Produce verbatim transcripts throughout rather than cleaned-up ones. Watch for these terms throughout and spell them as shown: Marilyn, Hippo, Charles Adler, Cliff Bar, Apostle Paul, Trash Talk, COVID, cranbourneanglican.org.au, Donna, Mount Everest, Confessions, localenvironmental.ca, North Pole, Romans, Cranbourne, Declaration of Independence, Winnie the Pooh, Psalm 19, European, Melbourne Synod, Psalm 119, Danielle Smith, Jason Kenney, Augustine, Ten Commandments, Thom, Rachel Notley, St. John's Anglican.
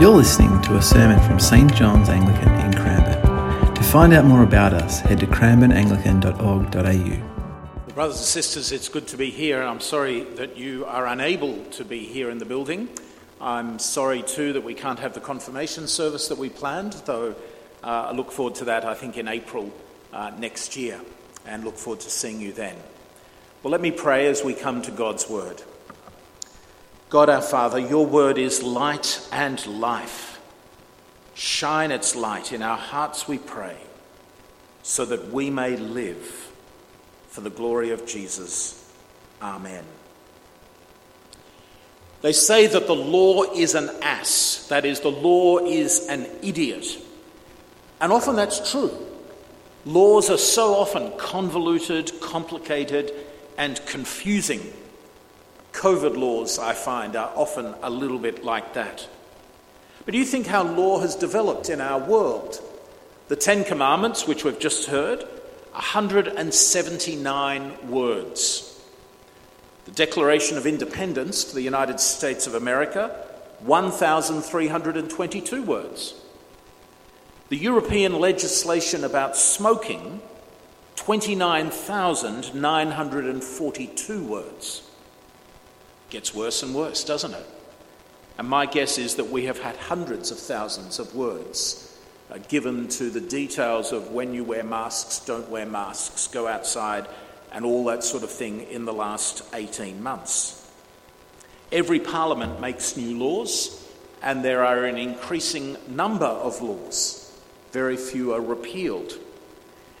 You're listening to a sermon from Saint John's Anglican in Cranbourne. To find out more about us, head to cranbourne anglican dot org dot a u. Well, brothers and sisters, it's good to be here, and I'm sorry that you are unable to be here in the building. I'm sorry too that we can't have the confirmation service that we planned, though uh, I look forward to that, I think, in April uh, next year, and look forward to seeing you then. Well, let me pray as we come to God's Word. God our Father, your word is light and life. Shine its light in our hearts, we pray, so that we may live for the glory of Jesus. Amen. They say that the law is an ass, that is, the law is an idiot. And often that's true. Laws are so often convoluted, complicated, and confusing. COVID laws, I find, are often a little bit like that. But do you think how law has developed in our world? The Ten Commandments, which we've just heard, one hundred seventy-nine words. The Declaration of Independence for the United States of America, one thousand three hundred twenty-two words. The European legislation about smoking, twenty-nine thousand nine hundred forty-two words. Gets worse and worse, doesn't it? And my guess is that we have had hundreds of thousands of words uh, given to the details of when you wear masks, don't wear masks, go outside, and all that sort of thing in the last eighteen months. Every parliament makes new laws, and there are an increasing number of laws. Very few are repealed.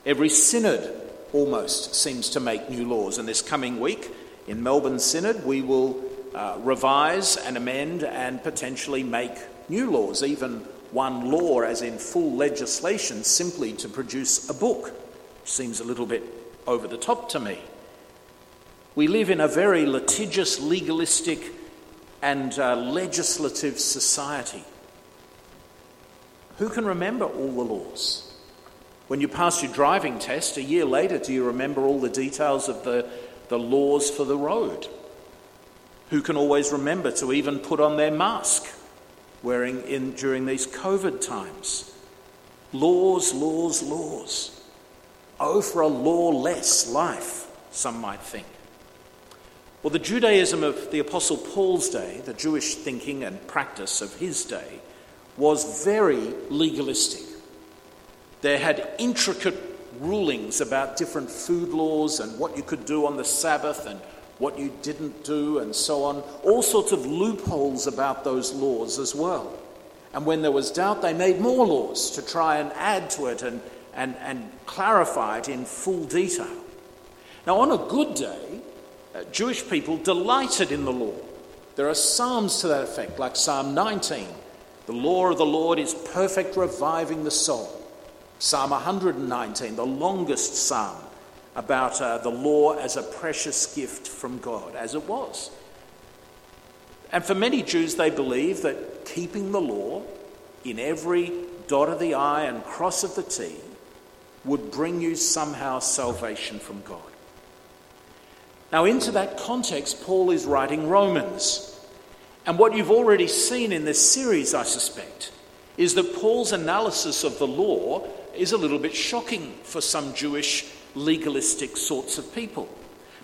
Every synod almost seems to make new laws, and this coming week, in Melbourne Synod, we will uh, revise and amend and potentially make new laws, even one law as in full legislation, simply to produce a book. Seems a little bit over the top to me. We live in a very litigious, legalistic and uh, legislative society. Who can remember all the laws? When you pass your driving test, a year later, do you remember all the details of the the laws for the road? Who can always remember to even put on their mask wearing in during these COVID times? Laws, laws, laws. Oh, for a lawless life, some might think. Well, the Judaism of the Apostle Paul's day, the Jewish thinking and practice of his day, was very legalistic. They had intricate rulings about different food laws and what you could do on the Sabbath and what you didn't do and so on. All sorts of loopholes about those laws as well. And when there was doubt, they made more laws to try and add to it and, and, and clarify it in full detail. Now, on a good day, uh, Jewish people delighted in the law. There are psalms to that effect, like Psalm nineteen. The law of the Lord is perfect, reviving the soul. Psalm one hundred nineteen, the longest psalm, about uh, the law as a precious gift from God, as it was. And for many Jews, they believe that keeping the law in every dot of the I and cross of the T would bring you somehow salvation from God. Now, into that context, Paul is writing Romans. And what you've already seen in this series, I suspect, is that Paul's analysis of the law is a little bit shocking for some Jewish legalistic sorts of people,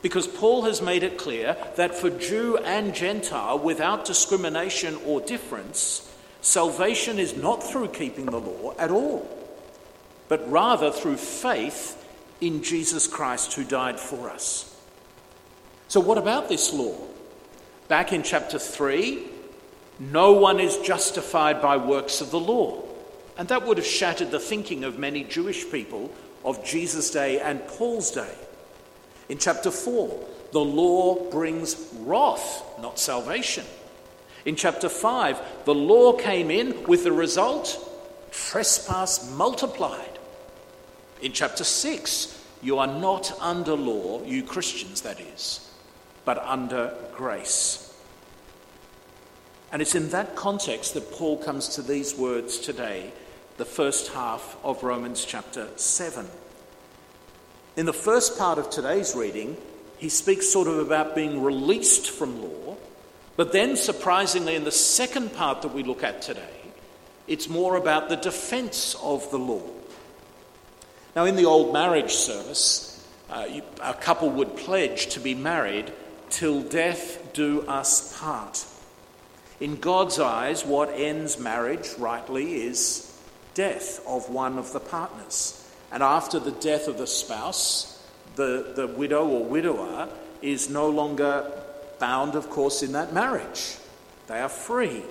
because Paul has made it clear that for Jew and Gentile, without discrimination or difference, salvation is not through keeping the law at all, but rather through faith in Jesus Christ who died for us. So what about this law? Back in chapter three, no one is justified by works of the law. And that would have shattered the thinking of many Jewish people of Jesus' day and Paul's day. In chapter four, the law brings wrath, not salvation. In chapter five, the law came in with the result, trespass multiplied. In chapter six, you are not under law, you Christians that is, but under grace. And it's in that context that Paul comes to these words today, the first half of Romans chapter seven. In the first part of today's reading, he speaks sort of about being released from law, but then surprisingly in the second part that we look at today, It's more about the defense of the law. Now, in the old marriage service, uh, you, a couple would pledge to be married till death do us part. In God's eyes, what ends marriage rightly is death of one of the partners. And after the death of the spouse, the, the widow or widower is no longer bound, of course, in that marriage. They are free.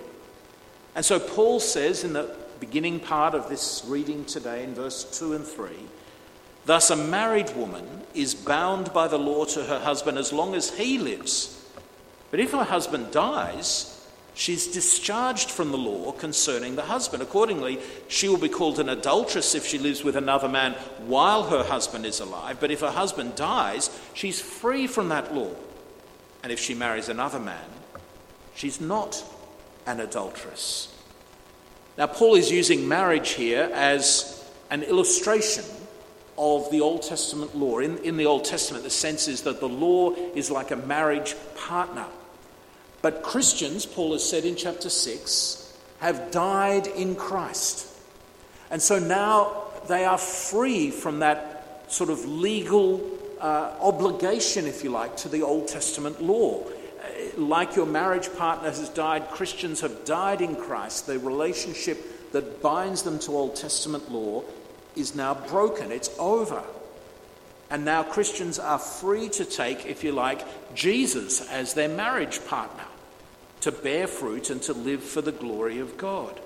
And so Paul says in the beginning part of this reading today in verse two and three, "Thus a married woman is bound by the law to her husband as long as he lives. But if her husband dies, she's discharged from the law concerning the husband. Accordingly, she will be called an adulteress if she lives with another man while her husband is alive. But if her husband dies, she's free from that law. And if she marries another man, she's not an adulteress." Now, Paul is using marriage here as an illustration of the Old Testament law. In, in the Old Testament, the sense is that the law is like a marriage partner. But Christians, Paul has said in chapter six, have died in Christ. And so now they are free from that sort of legal uh, obligation, if you like, to the Old Testament law. Like your marriage partner has died, Christians have died in Christ. The relationship that binds them to Old Testament law is now broken. It's over. And now Christians are free to take, if you like, Jesus as their marriage partner, to bear fruit and to live for the glory of God.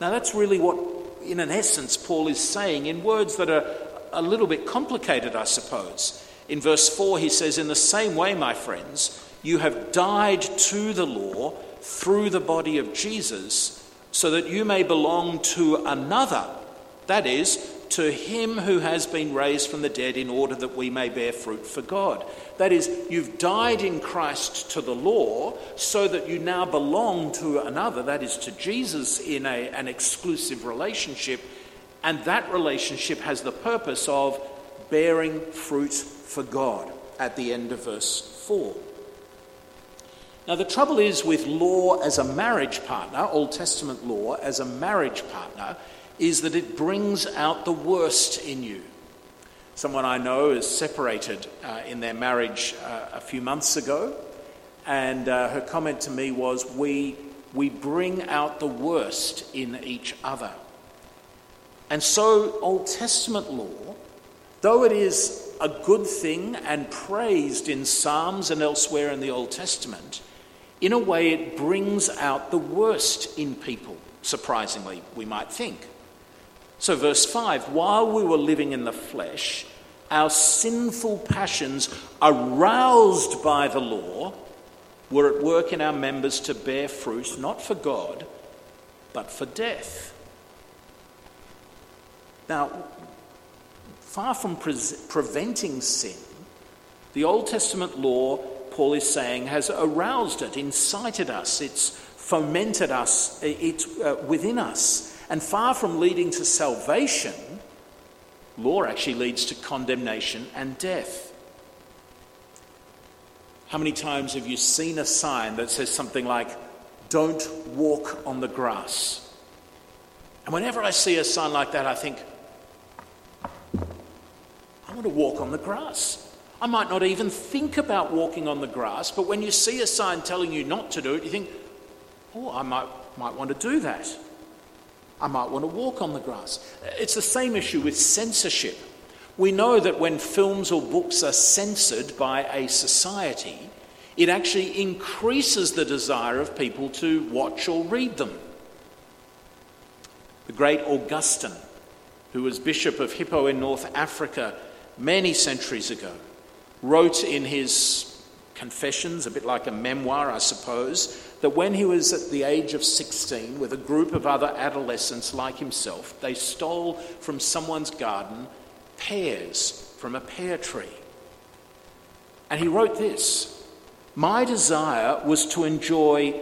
Now that's really what, in an essence, Paul is saying in words that are a little bit complicated, I suppose. In verse four he says, "In the same way, my friends, you have died to the law through the body of Jesus, so that you may belong to another, that is, to him who has been raised from the dead, in order that we may bear fruit for God." That is, you've died in Christ to the law so that you now belong to another, that is to Jesus, in a, an exclusive relationship. And that relationship has the purpose of bearing fruit for God at the end of verse four. Now the trouble is with law as a marriage partner, Old Testament law as a marriage partner, is that it brings out the worst in you. Someone I know is separated uh, in their marriage uh, a few months ago, and uh, her comment to me was, we, we bring out the worst in each other. And so Old Testament law, though it is a good thing and praised in Psalms and elsewhere in the Old Testament, in a way it brings out the worst in people, surprisingly, we might think. So verse five, "While we were living in the flesh, our sinful passions, aroused by the law, were at work in our members to bear fruit, not for God, but for death." Now, far from pre- preventing sin, the Old Testament law, Paul is saying, has aroused it, incited us, it's fomented us, it's uh, within us. And far from leading to salvation, law actually leads to condemnation and death. How many times have you seen a sign that says something like, "Don't walk on the grass"? And whenever I see a sign like that, I think, I want to walk on the grass. I might not even think about walking on the grass, but when you see a sign telling you not to do it, you think, oh, I might, might want to do that. I might want to walk on the grass. It's the same issue with censorship. We know that when films or books are censored by a society, it actually increases the desire of people to watch or read them. The great Augustine, who was Bishop of Hippo in North Africa many centuries ago, wrote in his Confessions, a bit like a memoir, I suppose, that when he was at the age of sixteen with a group of other adolescents like himself, they stole from someone's garden pears from a pear tree. And he wrote this, "My desire was to enjoy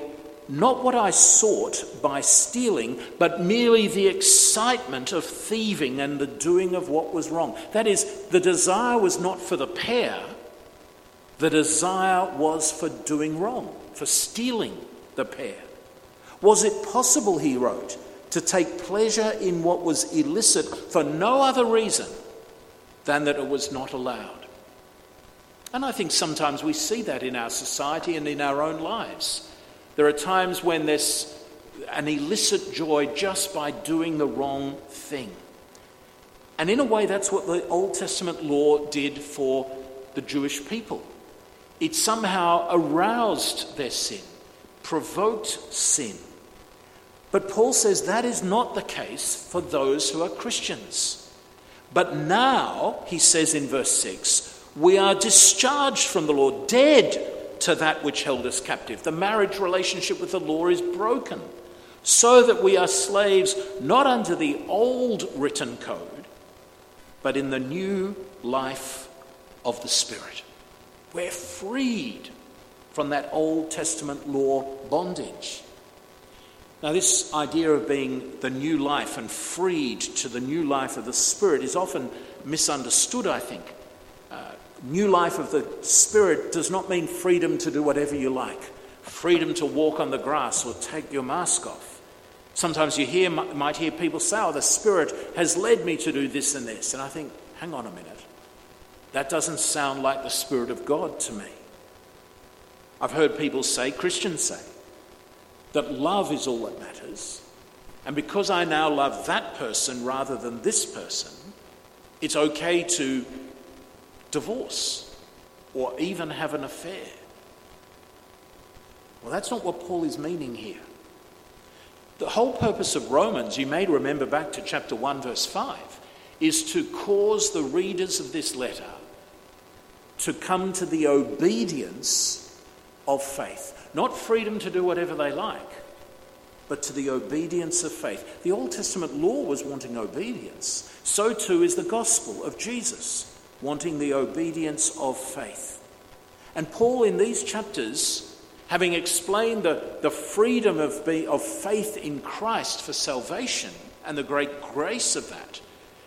not what I sought by stealing, but merely the excitement of thieving and the doing of what was wrong." That is, the desire was not for the pear, the desire was for doing wrong, for stealing the pear. Was it possible, he wrote, to take pleasure in what was illicit for no other reason than that it was not allowed? And I think sometimes we see that in our society and in our own lives. There are times when there's an illicit joy just by doing the wrong thing. And in a way, that's what the Old Testament law did for the Jewish people. It somehow aroused their sin, provoked sin. But Paul says that is not the case for those who are Christians. But now, he says in verse six, we are discharged from the law, dead to that which held us captive. The marriage relationship with the law is broken, so that we are slaves not under the old written code, but in the new life of the Spirit. We're freed from that Old Testament law bondage. Now, this idea of being the new life and freed to the new life of the Spirit is often misunderstood, I think. Uh, new life of the Spirit does not mean freedom to do whatever you like, freedom to walk on the grass or take your mask off. Sometimes you hear might hear people say, oh, the Spirit has led me to do this and this. And I think, hang on a minute. That doesn't sound like the Spirit of God to me. I've heard people say, Christians say, that love is all that matters, and because I now love that person rather than this person, it's okay to divorce or even have an affair. Well, that's not what Paul is meaning here. The whole purpose of Romans, you may remember back to chapter one, verse five, is to cause the readers of this letter to come to the obedience of faith. Not freedom to do whatever they like, but to the obedience of faith. The Old Testament law was wanting obedience. So too is the gospel of Jesus, wanting the obedience of faith. And Paul, in these chapters, having explained the, the freedom of, be, of faith in Christ for salvation and the great grace of that,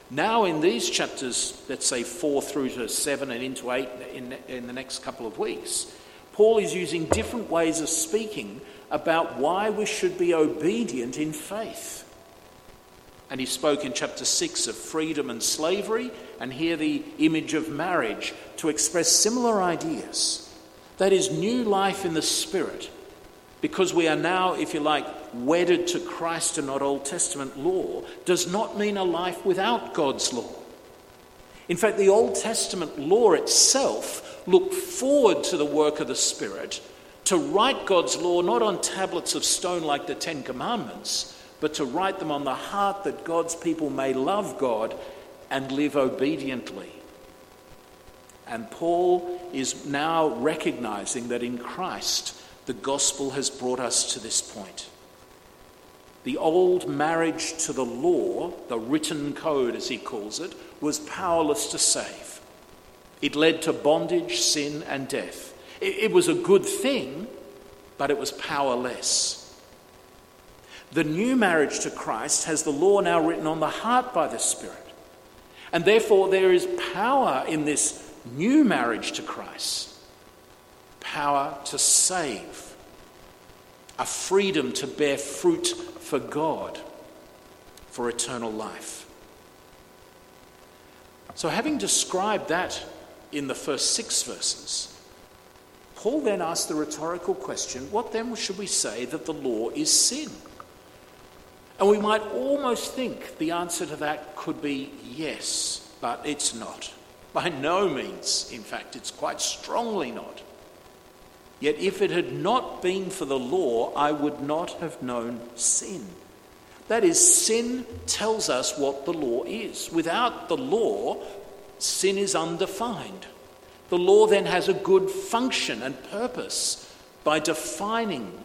now in these chapters, let's say four through to seven and into eight in, in the next couple of weeks, Paul is using different ways of speaking about why we should be obedient in faith. And he spoke in chapter six of freedom and slavery, and here the image of marriage to express similar ideas. That is new life in the Spirit, because we are now, if you like, wedded to Christ and not Old Testament law, does not mean a life without God's law. In fact, the Old Testament law itself look forward to the work of the Spirit to write God's law not on tablets of stone like the Ten Commandments, but to write them on the heart that God's people may love God and live obediently. And Paul is now recognizing that in Christ the gospel has brought us to this point. The old marriage to the law, the written code as he calls it, was powerless to save. It led to bondage, sin, and death. It was a good thing, but it was powerless. The new marriage to Christ has the law now written on the heart by the Spirit. And therefore, there is power in this new marriage to Christ. Power to save. A freedom to bear fruit for God, for eternal life. So having described that in the first six verses, Paul then asks the rhetorical question, what then should we say that the law is sin? And we might almost think the answer to that could be yes, but it's not. By no means, in fact, it's quite strongly not. Yet if it had not been for the law, I would not have known sin. That is, sin tells us what the law is. Without the law, sin is undefined. The law then has a good function and purpose by defining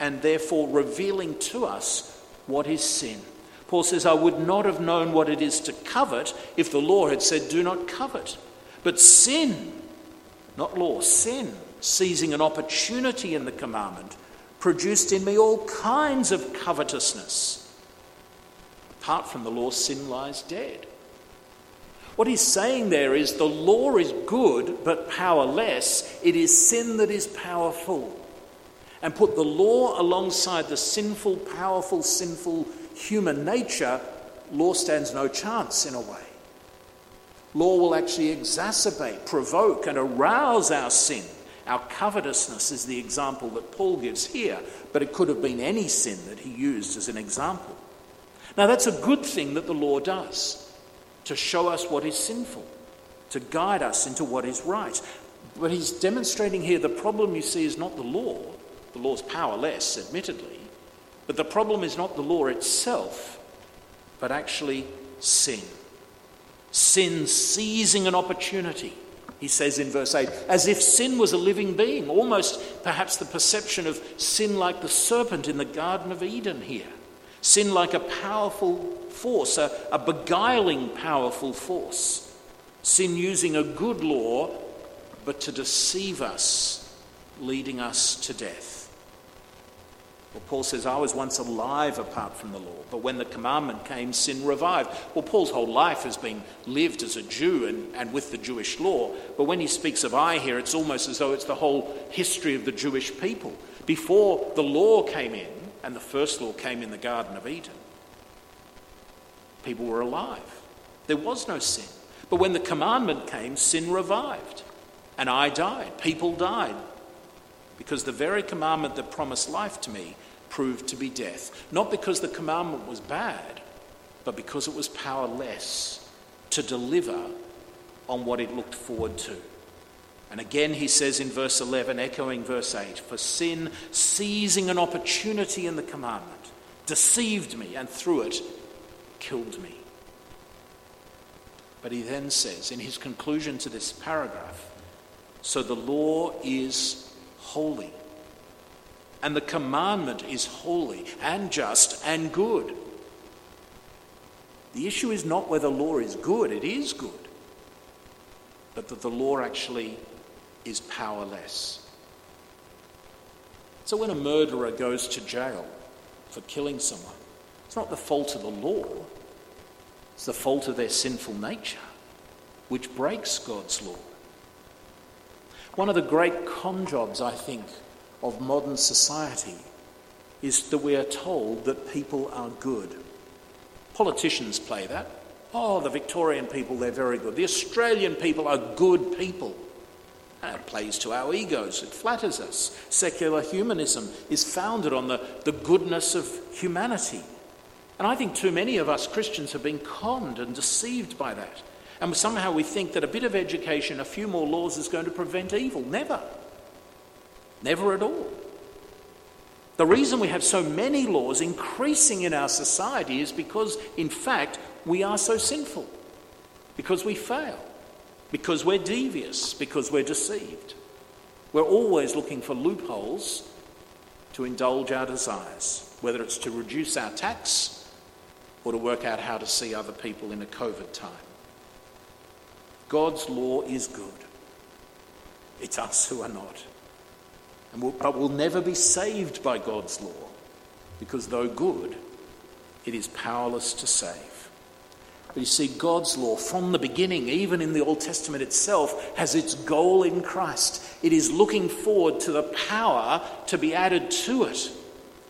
and therefore revealing to us what is sin. Paul says, I would not have known what it is to covet if the law had said, do not covet. But sin, not law, sin, seizing an opportunity in the commandment, produced in me all kinds of covetousness. Apart from the law, sin lies dead. What he's saying there is the law is good but powerless. It is sin that is powerful. and put the law alongside the sinful, powerful, sinful human nature, law stands no chance in a way. Law will actually exacerbate, provoke, and arouse our sin. Our covetousness is the example that Paul gives here, but it could have been any sin that he used as an example. Now, that's a good thing that the law does, to show us what is sinful, to guide us into what is right. But he's demonstrating here the problem, you see, is not the law. The law's powerless, admittedly, but the problem is not the law itself, but actually sin. Sin seizing an opportunity, he says in verse eight, as if sin was a living being, almost perhaps the perception of sin like the serpent in the Garden of Eden here. Sin like a powerful force, a, a beguiling powerful force. Sin using a good law, but to deceive us, leading us to death. Well, Paul says, I was once alive apart from the law, but when the commandment came, sin revived. Well, Paul's whole life has been lived as a Jew and, and with the Jewish law, but when he speaks of I here, it's almost as though it's the whole history of the Jewish people. Before the law came in, and the first law came in the Garden of Eden, people were alive. There was no sin. But when the commandment came, sin revived, and I died. People died, because the very commandment that promised life to me proved to be death. Not because the commandment was bad, but because it was powerless to deliver on what it looked forward to. And again he says in verse eleven, echoing verse eight, for sin, seizing an opportunity in the commandment, deceived me and through it killed me. But he then says in his conclusion to this paragraph, so the law is holy, and the commandment is holy and just and good. The issue is not whether law is good, it is good, but that the law actually is powerless. So when a murderer goes to jail for killing someone, it's not the fault of the law, it's the fault of their sinful nature, which breaks God's law. One of the great con jobs, I think, of modern society is that we are told that people are good. Politicians play that. Oh, the Victorian people, they're very good. The Australian people are good people. And it plays to our egos. It flatters us. Secular humanism is founded on the, the goodness of humanity. And I think too many of us Christians have been conned and deceived by that. And somehow we think that a bit of education, a few more laws is going to prevent evil. Never. Never at all. The reason we have so many laws increasing in our society is because, in fact, we are so sinful. Because we fail. Because we're devious. Because we're deceived. We're always looking for loopholes to indulge our desires, whether it's to reduce our tax or to work out how to see other people in a COVID time. God's law is good. It's us who are not. And we'll, but we'll never be saved by God's law, because though good, it is powerless to save. But you see, God's law from the beginning, even in the Old Testament itself, has its goal in Christ. It is looking forward to the power to be added to it.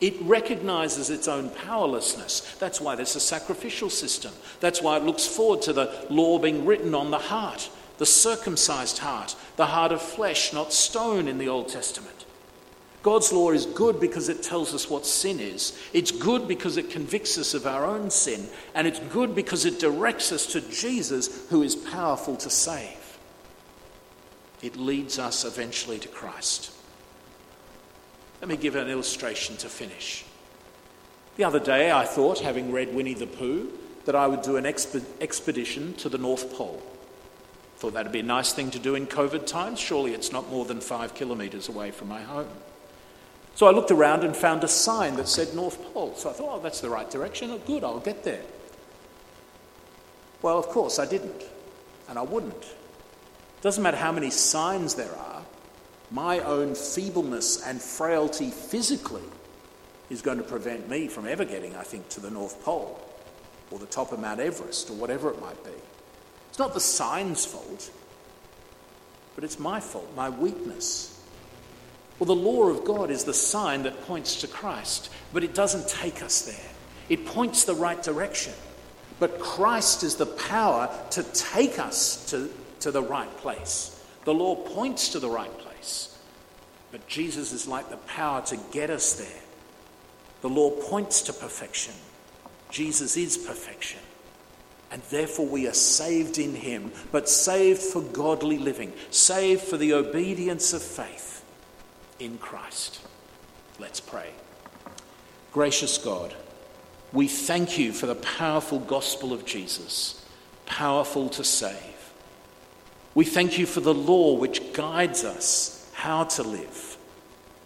It recognises its own powerlessness. That's why there's a sacrificial system. That's why it looks forward to the law being written on the heart, the circumcised heart, the heart of flesh, not stone in the Old Testament. God's law is good because it tells us what sin is. It's good because it convicts us of our own sin. And it's good because it directs us to Jesus, who is powerful to save. It leads us eventually to Christ. Let me give an illustration to finish. The other day I thought, having read Winnie the Pooh, that I would do an exp- expedition to the North Pole. Thought that'd be a nice thing to do in COVID times. Surely it's not more than five kilometres away from my home. So I looked around and found a sign that said North Pole. So I thought, oh, that's the right direction. Oh, good, I'll get there. Well, of course, I didn't. And I wouldn't. Doesn't matter how many signs there are. My own feebleness and frailty physically is going to prevent me from ever getting, I think, to the North Pole or the top of Mount Everest or whatever it might be. It's not the sign's fault, but it's my fault, my weakness. Well, the law of God is the sign that points to Christ, but it doesn't take us there. It points the right direction. But Christ is the power to take us to, to the right place. The law points to the right place, but Jesus is like the power to get us there. The law points to perfection. Jesus is perfection. And therefore we are saved in him, but saved for godly living, saved for the obedience of faith in Christ. Let's pray. Gracious God, we thank you for the powerful gospel of Jesus, powerful to save. We thank you for the law which guides us how to live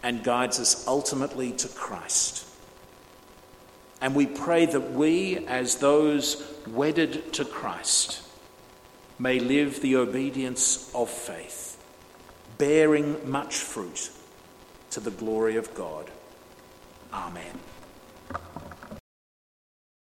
and guides us ultimately to Christ. And we pray that we, as those wedded to Christ, may live the obedience of faith, bearing much fruit to the glory of God. Amen.